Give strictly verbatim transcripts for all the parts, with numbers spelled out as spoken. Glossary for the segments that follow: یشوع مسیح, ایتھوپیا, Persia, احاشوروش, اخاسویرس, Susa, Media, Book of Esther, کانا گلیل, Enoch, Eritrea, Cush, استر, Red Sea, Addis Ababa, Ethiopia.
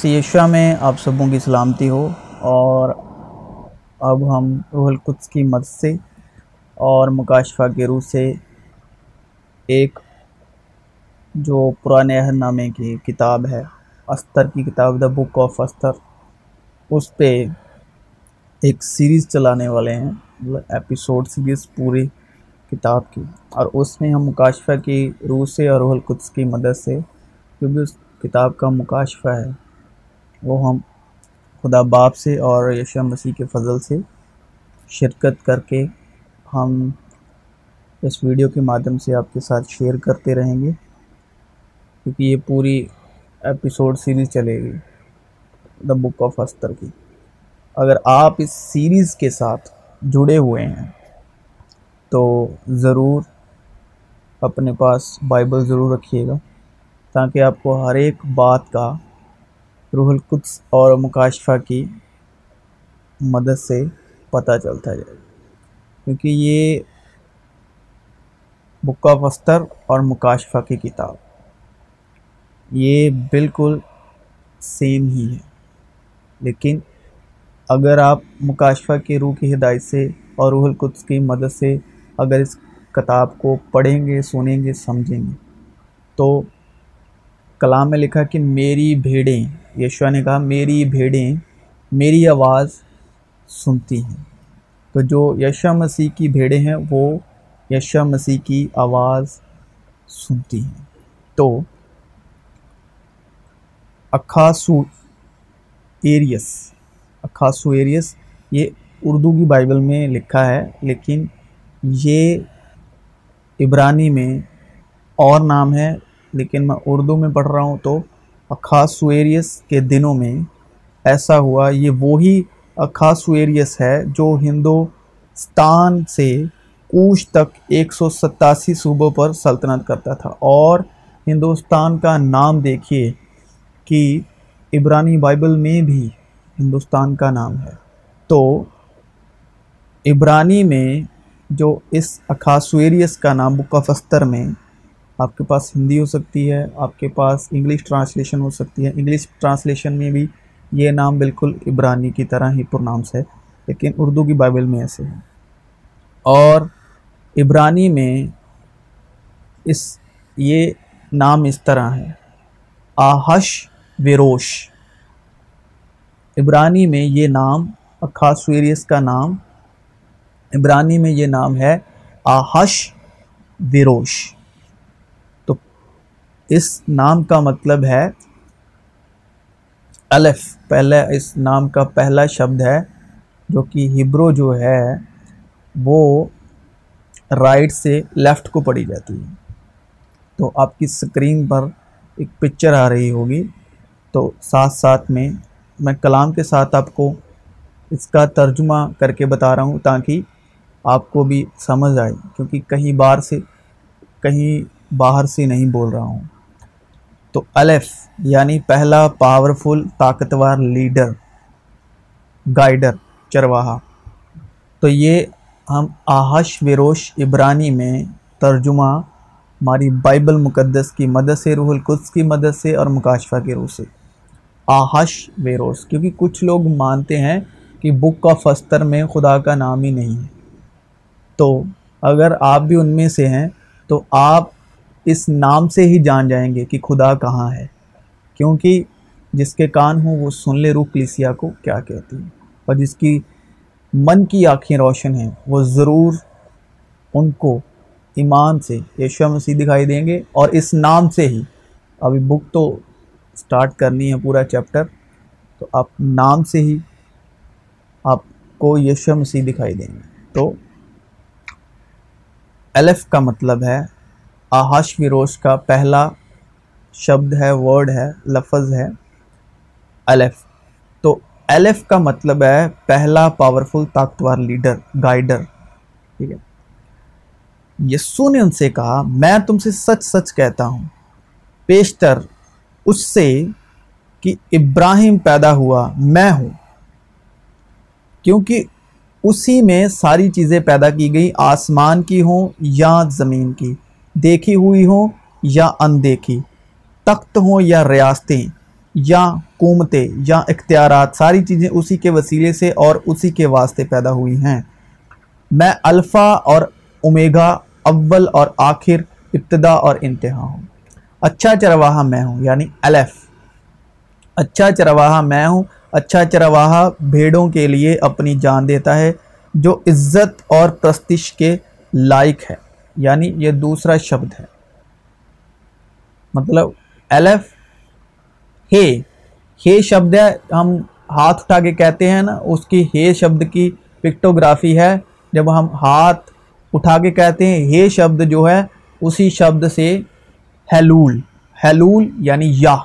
سی Asia میں آپ سبوں کی سلامتی ہو، اور اب ہم روح القدس کی مدد سے اور مکاشفہ کے روح سے ایک جو پرانے عہد نامے کی کتاب ہے، استر کی کتاب، دا بک آف استر، اس پہ ایک سیریز چلانے والے ہیں، مطلب ایپیسوڈ سیریز پوری کتاب کی، اور اس میں ہم مکاشفہ کی روح سے اور روح القدس کی مدد سے، کیونکہ اس کتاب کا مکاشفہ ہے وہ ہم خدا باپ سے اور یشوع مسیح کے فضل سے شرکت کر کے ہم اس ویڈیو کے مادھیم سے آپ کے ساتھ شیئر کرتے رہیں گے، کیونکہ یہ پوری ایپیسوڈ سیریز چلے گی دا بک آف استر کی۔ اگر آپ اس سیریز کے ساتھ جڑے ہوئے ہیں تو ضرور اپنے پاس بائبل ضرور رکھیے گا، تاکہ آپ کو ہر ایک بات کا روح القدس اور مکاشفہ کی مدد سے پتہ چلتا جائے، کیونکہ یہ بک آف استر اور مکاشفہ کی کتاب یہ بالکل سیم ہی ہے، لیکن اگر آپ مکاشفہ کی روح کی ہدایت سے اور روح القدس کی مدد سے اگر اس کتاب کو پڑھیں گے، سنیں گے، سمجھیں گے، تو کلام میں لکھا کہ میری بھیڑیں، یشوع نے کہا میری بھیڑیں میری آواز سنتی ہیں، تو جو یشوع مسیح کی بھیڑیں ہیں وہ یشوع مسیح کی آواز سنتی ہیں۔ تو اخاسویرس اخاسویرس یہ اردو کی بائبل میں لکھا ہے، لیکن یہ عبرانی میں اور نام ہے، لیکن میں اردو میں پڑھ رہا ہوں تو اخاسویرس کے دنوں میں ایسا ہوا۔ یہ وہی اخاسویرس ہے جو ہندوستان سے کوش تک ایک سو ستاسی صوبوں پر سلطنت کرتا تھا، اور ہندوستان کا نام دیکھیے کہ عبرانی بائبل میں بھی ہندوستان کا نام ہے۔ تو عبرانی میں جو اس اخاسویرس کا نام بک آف استر میں، آپ کے پاس ہندی ہو سکتی ہے، آپ کے پاس انگلش ٹرانسلیشن ہو سکتی ہے، انگلش ٹرانسلیشن میں بھی یہ نام بالکل عبرانی کی طرح ہی پرنامس ہے، لیکن اردو کی بائبل میں ایسے ہے۔ اور عبرانی میں اس یہ نام اس طرح ہے، احاشوروش۔ عبرانی میں یہ نام اخاسویرس کا نام عبرانی میں یہ نام ہے احاشوروش۔ اس نام کا مطلب ہے الف، پہلا اس نام کا پہلا شبد ہے، جو کہ ہیبرو جو ہے وہ رائٹ سے لیفٹ کو پڑھی جاتی ہے۔ تو آپ کی سکرین پر ایک پکچر آ رہی ہوگی، تو ساتھ ساتھ میں میں کلام کے ساتھ آپ کو اس کا ترجمہ کر کے بتا رہا ہوں، تاکہ آپ کو بھی سمجھ آئے، کیونکہ کہیں باہر سے کہیں باہر سے نہیں بول رہا ہوں۔ تو الف یعنی پہلا، پاورفل، طاقتور، لیڈر، گائیڈر، چرواہا۔ تو یہ ہم احاشوروش عبرانی میں ترجمہ ہماری بائبل مقدس کی مدد سے، روح القدس کی مدد سے اور مکاشفہ کے روح سے، احاشوروش، کیونکہ کچھ لوگ مانتے ہیں کہ بک آف استر میں خدا کا نام ہی نہیں ہے۔ تو اگر آپ بھی ان میں سے ہیں تو آپ اس نام سے ہی جان جائیں گے کہ خدا کہاں ہے، کیونکہ جس کے کان ہوں وہ سن لے روح کلیسیا کو کیا کہتی ہے، اور جس کی من کی آنکھیں روشن ہیں وہ ضرور ان کو ایمان سے یشوع مسیح دکھائی دیں گے، اور اس نام سے ہی۔ ابھی بک تو سٹارٹ کرنی ہے پورا چیپٹر، تو آپ نام سے ہی آپ کو یشوع مسیح دکھائی دیں گے۔ تو الف کا مطلب ہے، احاشوروش کا پہلا شبد ہے، ورڈ ہے، لفظ ہے الف۔ تو الف کا مطلب ہے پہلا، پاورفل، طاقتور، لیڈر، گائیڈر، ٹھیک ہے۔ یسوع نے ان سے کہا میں تم سے سچ سچ کہتا ہوں، پیشتر اس سے کہ ابراہیم پیدا ہوا میں ہوں، کیونکہ اسی میں ساری چیزیں پیدا کی گئی، آسمان کی ہوں یا زمین کی، دیکھی ہوئی ہوں یا اندیکھی، تخت ہوں یا ریاستیں، یا قومتیں یا اختیارات، ساری چیزیں اسی کے وسیلے سے اور اسی کے واسطے پیدا ہوئی ہیں۔ میں الفا اور اومیگا، اول اور آخر، ابتدا اور انتہا ہوں۔ اچھا چرواہا میں ہوں، یعنی الف، اچھا چرواہا میں ہوں۔ اچھا چرواہا بھیڑوں کے لیے اپنی جان دیتا ہے جو عزت اور پرستش کے لائق ہے، یعنی یہ دوسرا شبد ہے۔ مطلب الف ہے، ہے شبد ہے، ہم ہاتھ اٹھا کے کہتے ہیں نا، اس کی ہے شبد کی پکٹوگرافی ہے۔ جب ہم ہاتھ اٹھا کے کہتے ہیں ہے شبد جو ہے، اسی شبد سے ہیلول، ہیلول یعنی یا،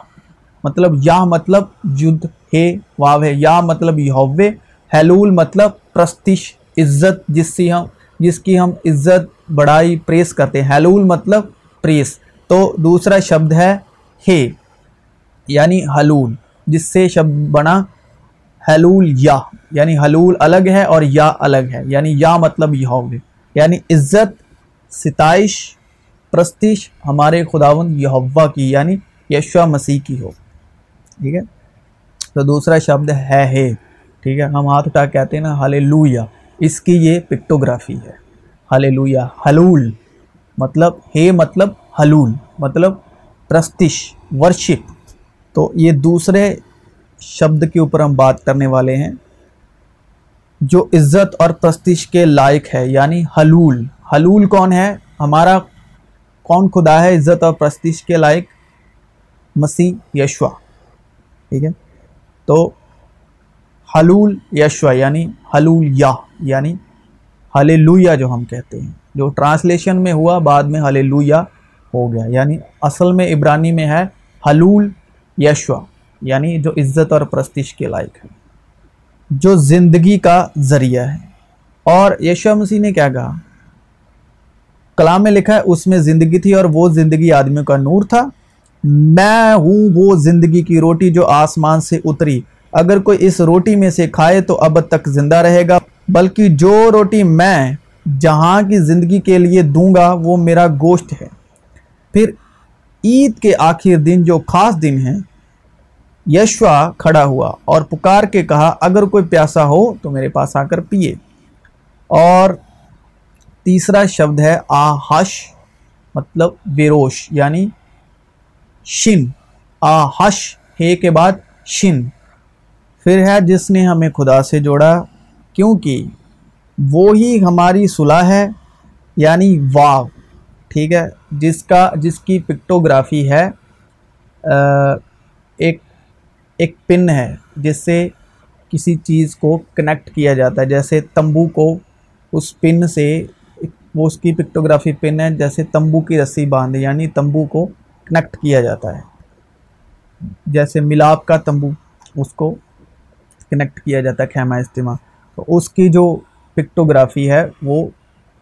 مطلب یا مطلب یدھ ہے، واو ہے، یا مطلب یہوے، ہیلول مطلب پرستش، عزت، جس سے ہم جس کی ہم عزت، بڑائی، پریس کرتے ہیں، ہیلول مطلب پریس۔ تو دوسرا شبد ہے ہے، یعنی حلول، جس سے شبد بنا حلول یا، یعنی حلول الگ ہے اور یا الگ ہے، یعنی یا مطلب یہوے، یعنی عزت، ستائش، پرستش ہمارے خداوند یہوہ کی، یعنی یشوع مسیح کی ہو۔ ٹھیک ہے، تو دوسرا شبد ہے ہے ٹھیک ہے، ہم ہاتھ اٹھا کہتے ہیں نا ہلیلویا، اس کی یہ پکٹوگرافی ہے، ہلیلویا۔ حلول مطلب ہے مطلب حلول مطلب پرستش، ورشپ۔ تو یہ دوسرے شبد کے اوپر ہم بات کرنے والے ہیں جو عزت اور پرستش کے لائق ہے، یعنی حلول۔ حلول کون ہے؟ ہمارا کون خدا ہے عزت اور پرستش کے لائق؟ مسیح یشوع۔ ٹھیک ہے، تو حلول یشوع یعنی حلول یا، یعنی ہلیلویا جو ہم کہتے ہیں، جو ٹرانسلیشن میں ہوا بعد میں ہلیلویا ہو گیا، یعنی اصل میں عبرانی میں ہے حلول یشوع، یعنی جو عزت اور پرستش کے لائق ہے، جو زندگی کا ذریعہ ہے۔ اور یشوع مسیح نے کیا کہا؟ کلام میں لکھا ہے اس میں زندگی تھی اور وہ زندگی آدمیوں کا نور تھا، میں ہوں وہ زندگی کی روٹی جو آسمان سے اتری، اگر کوئی اس روٹی میں سے کھائے تو اب تک زندہ رہے گا، بلکہ جو روٹی میں جہاں کی زندگی کے لیے دوں گا وہ میرا گوشت ہے۔ پھر عید کے آخر دن جو خاص دن ہے، یشوع کھڑا ہوا اور پکار کے کہا، اگر کوئی پیاسا ہو تو میرے پاس آ کر پیے۔ اور تیسرا شبد ہے آہش مطلب ویروش، یعنی شن، آہش ہے کے بعد شن، پھر ہے جس نے ہمیں خدا سے جوڑا، کیونکہ وہی ہماری صلح ہے، یعنی واو۔ ٹھیک ہے، جس کا جس کی پکٹوگرافی ہے ایک ایک پن ہے جس سے کسی چیز کو کنیکٹ کیا جاتا ہے، جیسے تمبو کو اس پن سے، وہ اس کی پکٹوگرافی پن ہے، جیسے تمبو کی رسی باندھے، یعنی تمبو کو کنیکٹ کیا جاتا ہے، جیسے ملاپ کا تمبو اس کو کنیکٹ کیا جاتا ہے، خیمہ اجتماع۔ تو اس کی جو پکٹوگرافی ہے وہ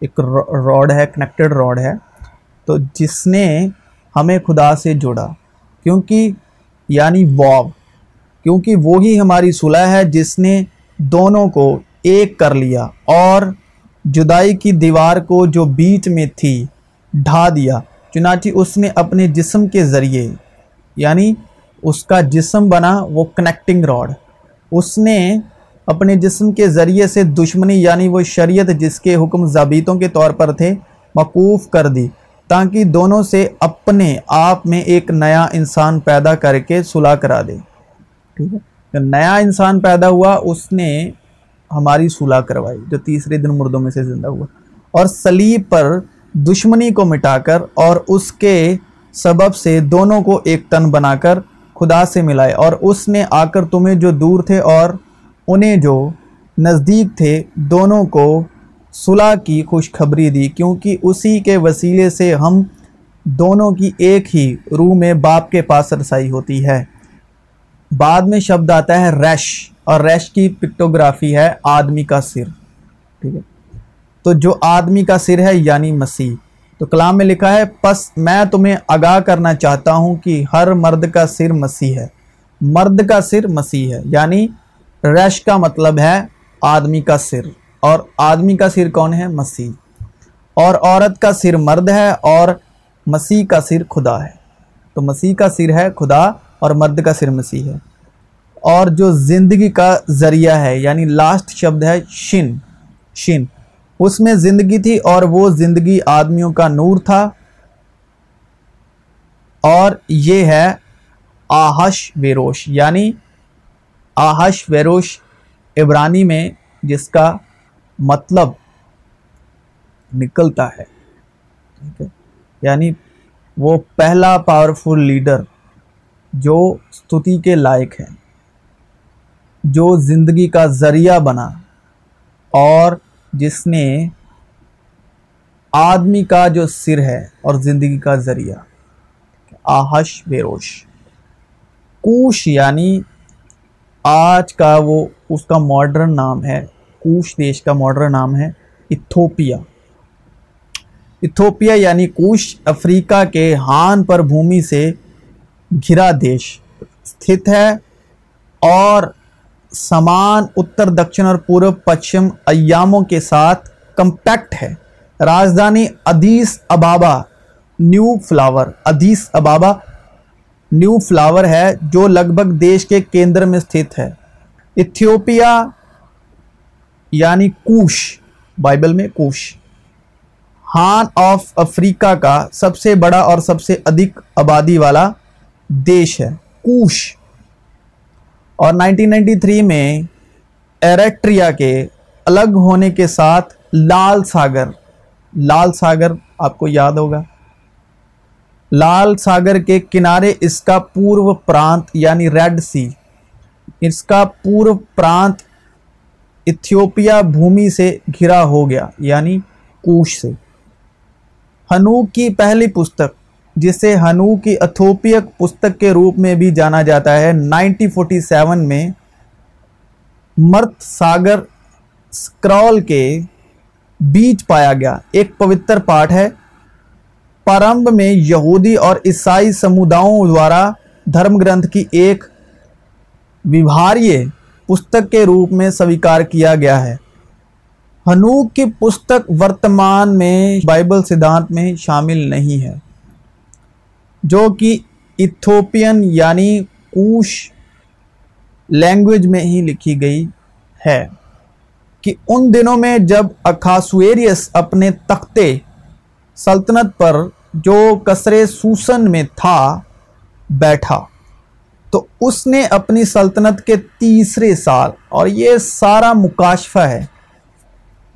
ایک راڈ ہے، کنیکٹڈ راڈ ہے۔ تو جس نے ہمیں خدا سے جوڑا، کیونکہ یعنی واو، کیونکہ وہی ہماری صلح ہے جس نے دونوں کو ایک کر لیا اور جدائی کی دیوار کو جو بیچ میں تھی ڈھا دیا، چنانچہ اس نے اپنے جسم کے ذریعے، یعنی اس کا جسم بنا وہ کنیکٹنگ راڈ، اس نے اپنے جسم کے ذریعے سے دشمنی، یعنی وہ شریعت جس کے حکم ضابطوں کے طور پر تھے، موقوف کر دی، تاکہ دونوں سے اپنے آپ میں ایک نیا انسان پیدا کر کے صلح کرا دے۔ ٹھیک ہے، نیا انسان پیدا ہوا، اس نے ہماری صلح کروائی جو تیسرے دن مردوں میں سے زندہ ہوا، اور صلیب پر دشمنی کو مٹا کر اور اس کے سبب سے دونوں کو ایک تن بنا کر خدا سے ملائے، اور اس نے آ کر تمہیں جو دور تھے اور انہیں جو نزدیک تھے دونوں کو صلح کی خوشخبری دی، کیونکہ اسی کے وسیلے سے ہم دونوں کی ایک ہی روح میں باپ کے پاس رسائی ہوتی ہے۔ بعد میں شبد آتا ہے ریش، اور ریش کی پکٹوگرافی ہے آدمی کا سر۔ ٹھیک ہے، تو جو آدمی کا سر ہے یعنی مسیح۔ تو کلام میں لکھا ہے، پس میں تمہیں آگاہ کرنا چاہتا ہوں کہ ہر مرد کا سر مسیح ہے، مرد کا سر مسیح ہے، یعنی ریش کا مطلب ہے آدمی کا سر، اور آدمی کا سر کون ہے؟ مسیح۔ اور عورت کا سر مرد ہے اور مسیح کا سر خدا ہے۔ تو مسیح کا سر ہے خدا، اور مرد کا سر مسیح ہے، اور جو زندگی کا ذریعہ ہے، یعنی لاسٹ شبد ہے شن، شن اس میں زندگی تھی اور وہ زندگی آدمیوں کا نور تھا، اور یہ ہے آہشویروش، یعنی آہشویروش عبرانی میں جس کا مطلب نکلتا ہے، ٹھیک ہے، یعنی وہ پہلا پاورفل لیڈر جو ستتی کے لائق ہے، جو زندگی کا ذریعہ بنا اور جس نے آدمی کا جو سر ہے اور زندگی کا ذریعہ، آہشویروش۔ کوش یعنی آج کا وہ اس کا ماڈرن نام ہے، کوش دیش کا ماڈرن نام ہے ایتھوپیا۔ ایتھوپیا یعنی کوش افریقہ کے ہان پر بھومی سے گھرا دیش استھت ہے، اور سمان اتر دکشن اور پورب پچھم ایاموں کے ساتھ کمپیکٹ ہے۔ راجدھانی Addis Ababa new flower, Addis Ababa new flower ہے، جو لگ بھگ دیش کے کیندر میں استھت ہے۔ ایتھیوپیا یعنی کوش، بائبل میں کوش ہان آف افریقہ کا سب سے بڑا اور سب سے ادھک آبادی والا دیش ہے، کوش۔ اور انیس سو ترانوے میں ایریٹریا کے الگ ہونے کے ساتھ لال ساگر، لال ساگر آپ کو یاد ہوگا، لال ساگر کے کنارے اس کا پورو پرانت یعنی ریڈ سی، اس کا پورو پرانت ایتھیوپیا بھومی سے گھرا ہو گیا، یعنی کوش سے۔ ہنوک کی پہلی پستک، جسے ہنوک کی اتھوپیک پستک کے روپ میں بھی جانا جاتا ہے، انیس سو سینتالیس میں مرت ساگر اسکرول کے بیچ پایا گیا، ایک پوتر پاٹ ہے۔ پرمب میں یہودی اور عیسائی سموداؤں دوارا دھرم گرنتھ کی ایک ویوہاریہ پستک کے روپ میں سویکار کیا گیا ہے۔ ہنوک کی پستک ورتمان میں بائبل سدھانت میں شامل نہیں ہے، جو کہ ایتھوپین یعنی کوش لینگویج میں ہی لکھی گئی ہے، کہ ان دنوں میں جب اخاسویرس اپنے تختے سلطنت پر جو قصر سوسن میں تھا بیٹھا، تو اس نے اپنی سلطنت کے تیسرے سال، اور یہ سارا مکاشفہ ہے،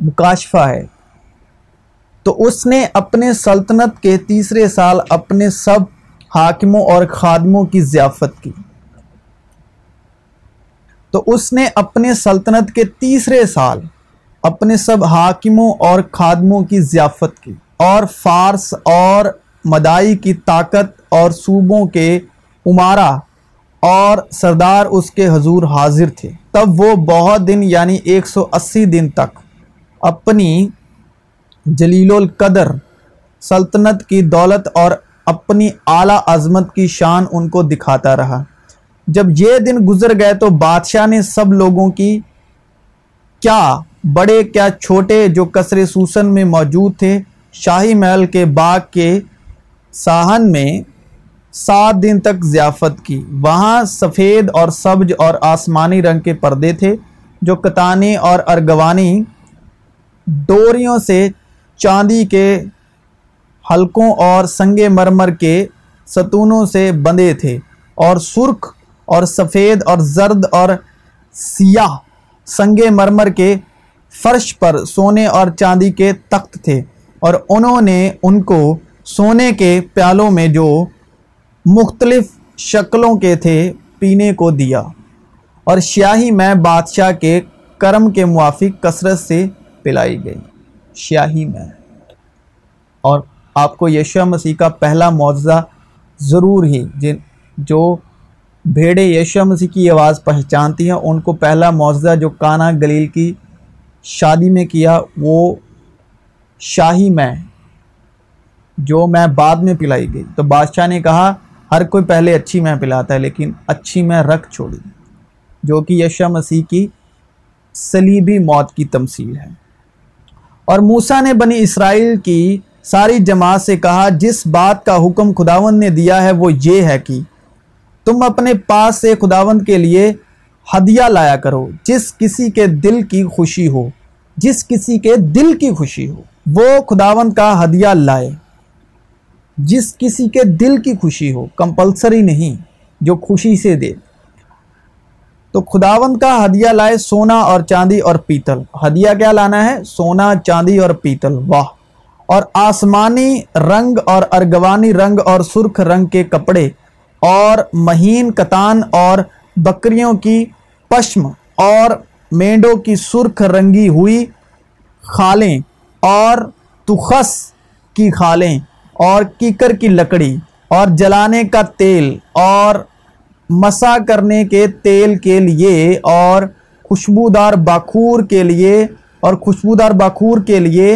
مکاشفہ ہے، تو اس نے اپنے سلطنت کے تیسرے سال اپنے سب حاکموں اور خادموں کی ضیافت کی، تو اس نے اپنے سلطنت کے تیسرے سال اپنے سب حاکموں اور خادموں کی ضیافت کی، اور فارس اور مدائی کی طاقت اور صوبوں کے عمارہ اور سردار اس کے حضور حاضر تھے۔ تب وہ بہت دن یعنی ایک سو اسی دن تک اپنی جلیل القدر سلطنت کی دولت اور اپنی اعلیٰ عظمت کی شان ان کو دکھاتا رہا۔ جب یہ دن گزر گئے تو بادشاہ نے سب لوگوں کی، کیا بڑے کیا چھوٹے، جو قصر سوسن میں موجود تھے، شاہی محل کے باغ کے ساحن میں سات دن تک ضیافت کی۔ وہاں سفید اور سبز اور آسمانی رنگ کے پردے تھے، جو کتانی اور ارغوانی ڈوریوں سے، چاندی کے حلقوں اور سنگ مرمر کے ستونوں سے بندھے تھے، اور سرخ اور سفید اور زرد اور سیاہ سنگ مرمر کے فرش پر سونے اور چاندی کے تخت تھے، اور انہوں نے ان کو سونے کے پیالوں میں جو مختلف شکلوں کے تھے پینے کو دیا، اور شیاہی میں بادشاہ کے کرم کے موافق کثرت سے پلائی گئی، شیاہی میں۔ اور آپ کو یشوع مسیح کا پہلا معجزہ ضرور ہی، جن جو بھیڑے یشوع مسیح کی آواز پہچانتی ہیں، ان کو پہلا معجزہ جو کانا گلیل کی شادی میں کیا، وہ شاہی میں جو میں بعد میں پلائی گئی۔ تو بادشاہ نے کہا ہر کوئی پہلے اچھی میں پلاتا ہے، لیکن اچھی میں رکھ چھوڑی، جو کہ یشوع مسیح کی صلیبی موت کی تمثیل ہے۔ اور موسیٰ نے بنی اسرائیل کی ساری جماعت سے کہا، جس بات کا حکم خداوند نے دیا ہے وہ یہ ہے کہ تم اپنے پاس سے خداوند کے لیے ہدیہ لایا کرو، جس کسی کے دل کی خوشی ہو جس کسی کے دل کی خوشی ہو وہ خداوند کا ہدیہ لائے، جس کسی کے دل کی خوشی ہو، کمپلسری نہیں، جو خوشی سے دے۔ تو خداوند کا ہدیہ لائے سونا اور چاندی اور پیتل۔ ہدیہ کیا لانا ہے؟ سونا، چاندی اور پیتل۔ واہ! اور آسمانی رنگ اور ارغوانی رنگ اور سرخ رنگ کے کپڑے اور مہین کتان اور بکریوں کی پشم اور مینڈوں کی سرخ رنگی ہوئی خالیں اور تخس کی خالیں اور کیکر کی لکڑی اور جلانے کا تیل اور مسا کرنے کے تیل کے لیے اور خوشبودار باکھور کے لیے اور خوشبودار باکھور کے لیے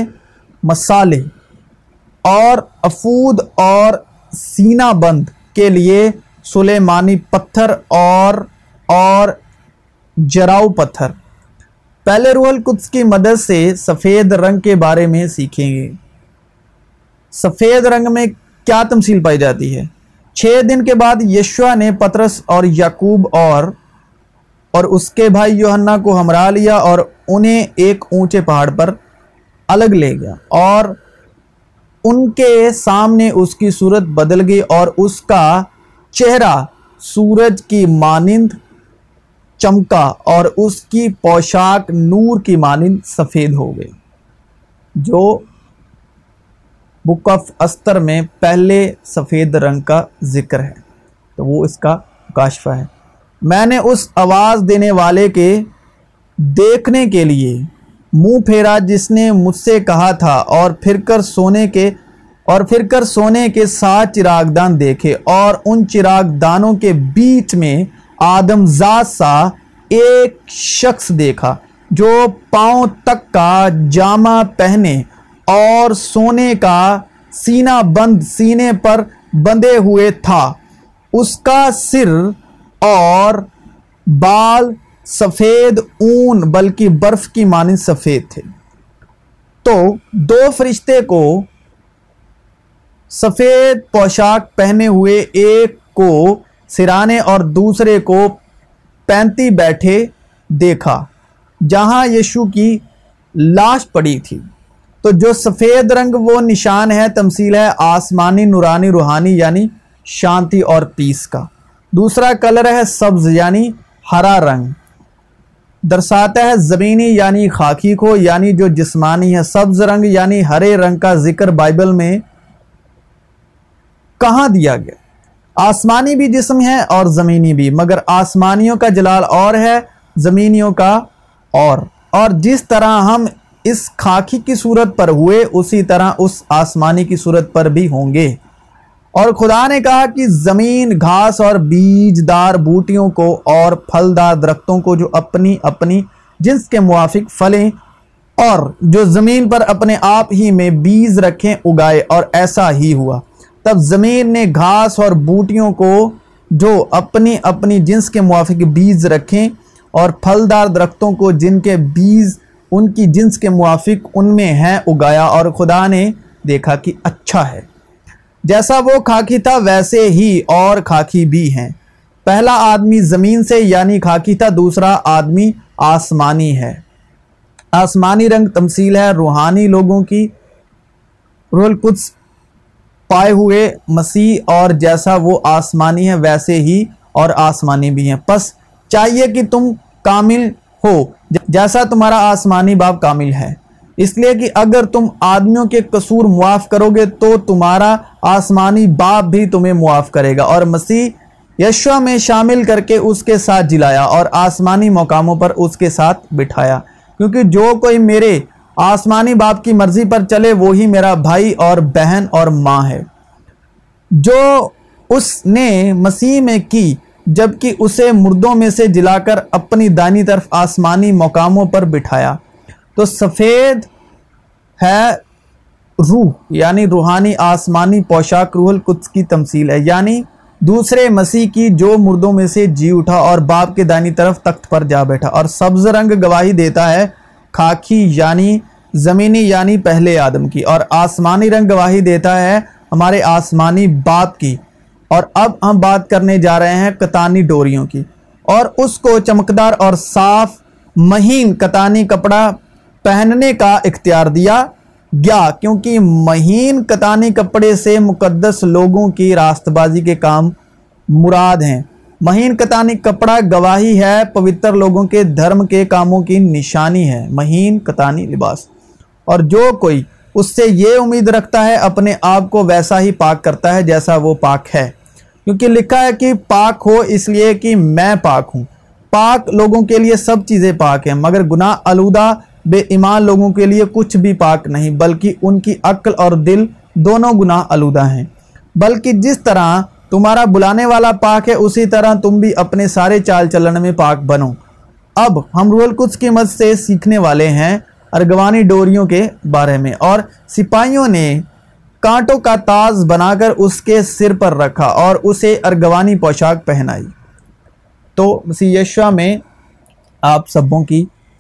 مصالحے اور افود اور سینہ بند کے لیے سلیمانی پتھر اور اور جراؤ پتھر۔ پہلے روح القدس کی مدد سے سفید رنگ کے بارے میں سیکھیں گے۔ سفید رنگ میں کیا تمثیل پائی جاتی ہے؟ چھ دن کے بعد یشوع نے پترس اور یعقوب اور اور اس کے بھائی یوحنا کو ہمراہ لیا اور انہیں ایک اونچے پہاڑ پر الگ لے گیا، اور ان کے سامنے اس کی صورت بدل گئی اور اس کا چہرہ سورج کی مانند چمکا اور اس کی پوشاک نور کی مانند سفید ہو گئی، جو بک آف استر میں پہلے سفید رنگ کا ذکر ہے، تو وہ اس کا مکاشفہ ہے۔ میں نے اس آواز دینے والے کے دیکھنے کے لیے منہ پھیرا جس نے مجھ سے کہا تھا، اور پھر کر سونے کے اور پھر کر سونے کے سات چراغدان دیکھے، اور ان چراغدانوں کے بیچ میں آدم زاد سا ایک شخص دیکھا جو پاؤں تک کا جامہ پہنے اور سونے کا سینہ بند سینے پر بندھے ہوئے تھا۔ اس کا سر اور بال سفید اون بلکہ برف کی مانند سفید تھے۔ تو دو فرشتے کو سفید پوشاک پہنے ہوئے، ایک کو سرانے اور دوسرے کو پینتی بیٹھے دیکھا جہاں یشوع کی لاش پڑی تھی۔ تو جو سفید رنگ وہ نشان ہے، تمثیل ہے آسمانی نورانی روحانی یعنی شانتی اور پیس کا۔ دوسرا کلر ہے سبز یعنی ہرا رنگ، درساتا ہے زمینی یعنی خاکی کو، یعنی جو جسمانی ہے۔ سبز رنگ یعنی ہرے رنگ کا ذکر بائبل میں کہاں دیا گیا؟ آسمانی بھی جسم ہے اور زمینی بھی، مگر آسمانیوں کا جلال اور ہے، زمینیوں کا اور اور جس طرح ہم اس خاکی کی صورت پر ہوئے، اسی طرح اس آسمانی کی صورت پر بھی ہوں گے۔ اور خدا نے کہا کہ زمین گھاس اور بیج دار بوٹیوں کو اور پھلدار درختوں کو، جو اپنی اپنی جنس کے موافق پھلیں اور جو زمین پر اپنے آپ ہی میں بیج رکھیں، اگائے، اور ایسا ہی ہوا۔ تب زمین نے گھاس اور بوٹیوں کو جو اپنی اپنی جنس کے موافق بیج رکھیں اور پھلدار درختوں کو جن کے بیج ان کی جنس کے موافق ان میں ہیں، اگایا، اور خدا نے دیکھا کہ اچھا ہے۔ جیسا وہ خاکی تھا ویسے ہی اور خاکی بھی ہیں۔ پہلا آدمی زمین سے یعنی خاکی تھا، دوسرا آدمی آسمانی ہے۔ آسمانی رنگ تمثیل ہے روحانی لوگوں کی، روح القدس پائے ہوئے مسیح، اور جیسا وہ آسمانی ہے ویسے ہی اور آسمانی بھی ہیں۔ پس چاہیے کہ تم کامل ہو جیسا تمہارا آسمانی باپ کامل ہے، اس لیے کہ اگر تم آدمیوں کے قصور معاف کرو گے تو تمہارا آسمانی باپ بھی تمہیں معاف کرے گا۔ اور مسیح یشوع میں شامل کر کے اس کے ساتھ جلایا اور آسمانی مقاموں پر اس کے ساتھ بٹھایا، کیونکہ جو کوئی میرے آسمانی باپ کی مرضی پر چلے وہی میرا بھائی اور بہن اور ماں ہے۔ جو اس نے مسیح میں کی، جبکہ اسے مردوں میں سے جلا کر اپنی دائیں طرف آسمانی مقاموں پر بٹھایا۔ تو سفید ہے روح یعنی روحانی آسمانی پوشاک، روح القدس کی تمثیل ہے، یعنی دوسرے مسیح کی، جو مردوں میں سے جی اٹھا اور باپ کے دائیں طرف تخت پر جا بیٹھا۔ اور سبز رنگ گواہی دیتا ہے خاکی یعنی زمینی یعنی پہلے آدم کی، اور آسمانی رنگ گواہی دیتا ہے ہمارے آسمانی باپ کی، اور اب ہم بات کرنے جا رہے ہیں کتانی ڈوریوں کی، اور اس کو چمکدار اور صاف مہین کتانی کپڑا پہننے کا اختیار دیا گیا، کیونکہ مہین کتانی کپڑے سے مقدس لوگوں کی راست بازی کے کام مراد ہیں۔ مہین کتانی کپڑا گواہی ہے، پوتر لوگوں کے دھرم کے کاموں کی نشانی ہے مہین کتانی لباس، اور جو کوئی اس سے یہ امید رکھتا ہے اپنے آپ کو ویسا ہی پاک کرتا ہے جیسا وہ پاک ہے، کیونکہ لکھا ہے کہ پاک ہو اس لیے کہ میں پاک ہوں۔ پاک لوگوں کے لیے سب چیزیں پاک ہیں، مگر گناہ آلودہ بے ایمان لوگوں کے لیے کچھ بھی پاک نہیں، بلکہ ان کی عقل اور دل دونوں گناہ آلودہ ہیں۔ بلکہ جس طرح تمہارا بلانے والا پاک ہے، اسی طرح تم بھی اپنے سارے چال چلن میں پاک بنو۔ اب ہم روح القدس کی مدد سے سیکھنے والے ہیں ارغوانی ڈوریوں کے بارے میں۔ اور سپاہیوں نے کانٹوں کا تاج بنا کر اس کے سر پر رکھا اور اسے ارغوانی پوشاک پہنائی۔ تو مسیح یشوع میں آپ سبوں کی